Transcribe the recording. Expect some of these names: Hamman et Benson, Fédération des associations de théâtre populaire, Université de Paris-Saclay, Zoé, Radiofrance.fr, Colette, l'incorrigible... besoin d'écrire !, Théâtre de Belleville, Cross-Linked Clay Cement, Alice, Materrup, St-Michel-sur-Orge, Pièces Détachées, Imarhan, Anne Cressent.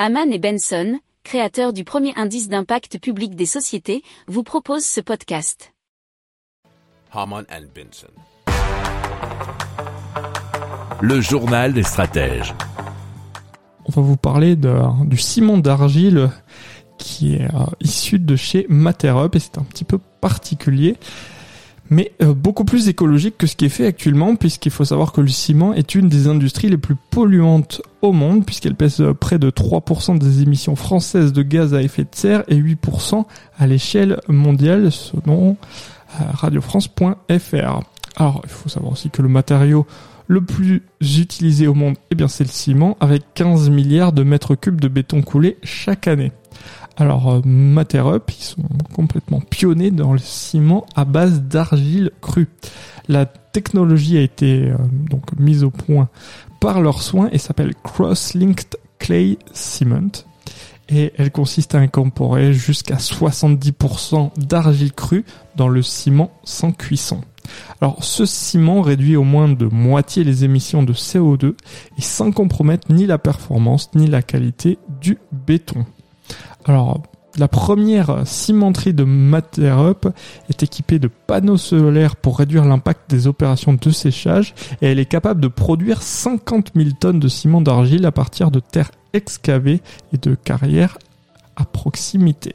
Hamman et Benson, créateurs du premier indice d'impact public des sociétés, vous proposent ce podcast. Hamman et Benson. Le journal des stratèges. On va vous parler du ciment d'argile qui est issu de chez Materrup et c'est un petit peu particulier. Mais beaucoup plus écologique que ce qui est fait actuellement, puisqu'il faut savoir que le ciment est une des industries les plus polluantes au monde, puisqu'elle pèse près de 3% des émissions françaises de gaz à effet de serre et 8% à l'échelle mondiale, selon Radiofrance.fr. Alors, il faut savoir aussi que le matériau le plus utilisé au monde, eh bien, c'est le ciment, avec 15 milliards de mètres cubes de béton coulé chaque année. Alors, Materrup, ils sont complètement pionniers dans le ciment à base d'argile crue. La technologie a été donc mise au point par leurs soins et s'appelle Cross-Linked Clay Cement. Et elle consiste à incorporer jusqu'à 70% d'argile crue dans le ciment sans cuisson. Alors, ce ciment réduit au moins de moitié les émissions de CO2 et sans compromettre ni la performance ni la qualité du béton. Alors, la première cimenterie de Materrup est équipée de panneaux solaires pour réduire l'impact des opérations de séchage et elle est capable de produire 50 000 tonnes de ciment d'argile à partir de terres excavées et de carrières à proximité.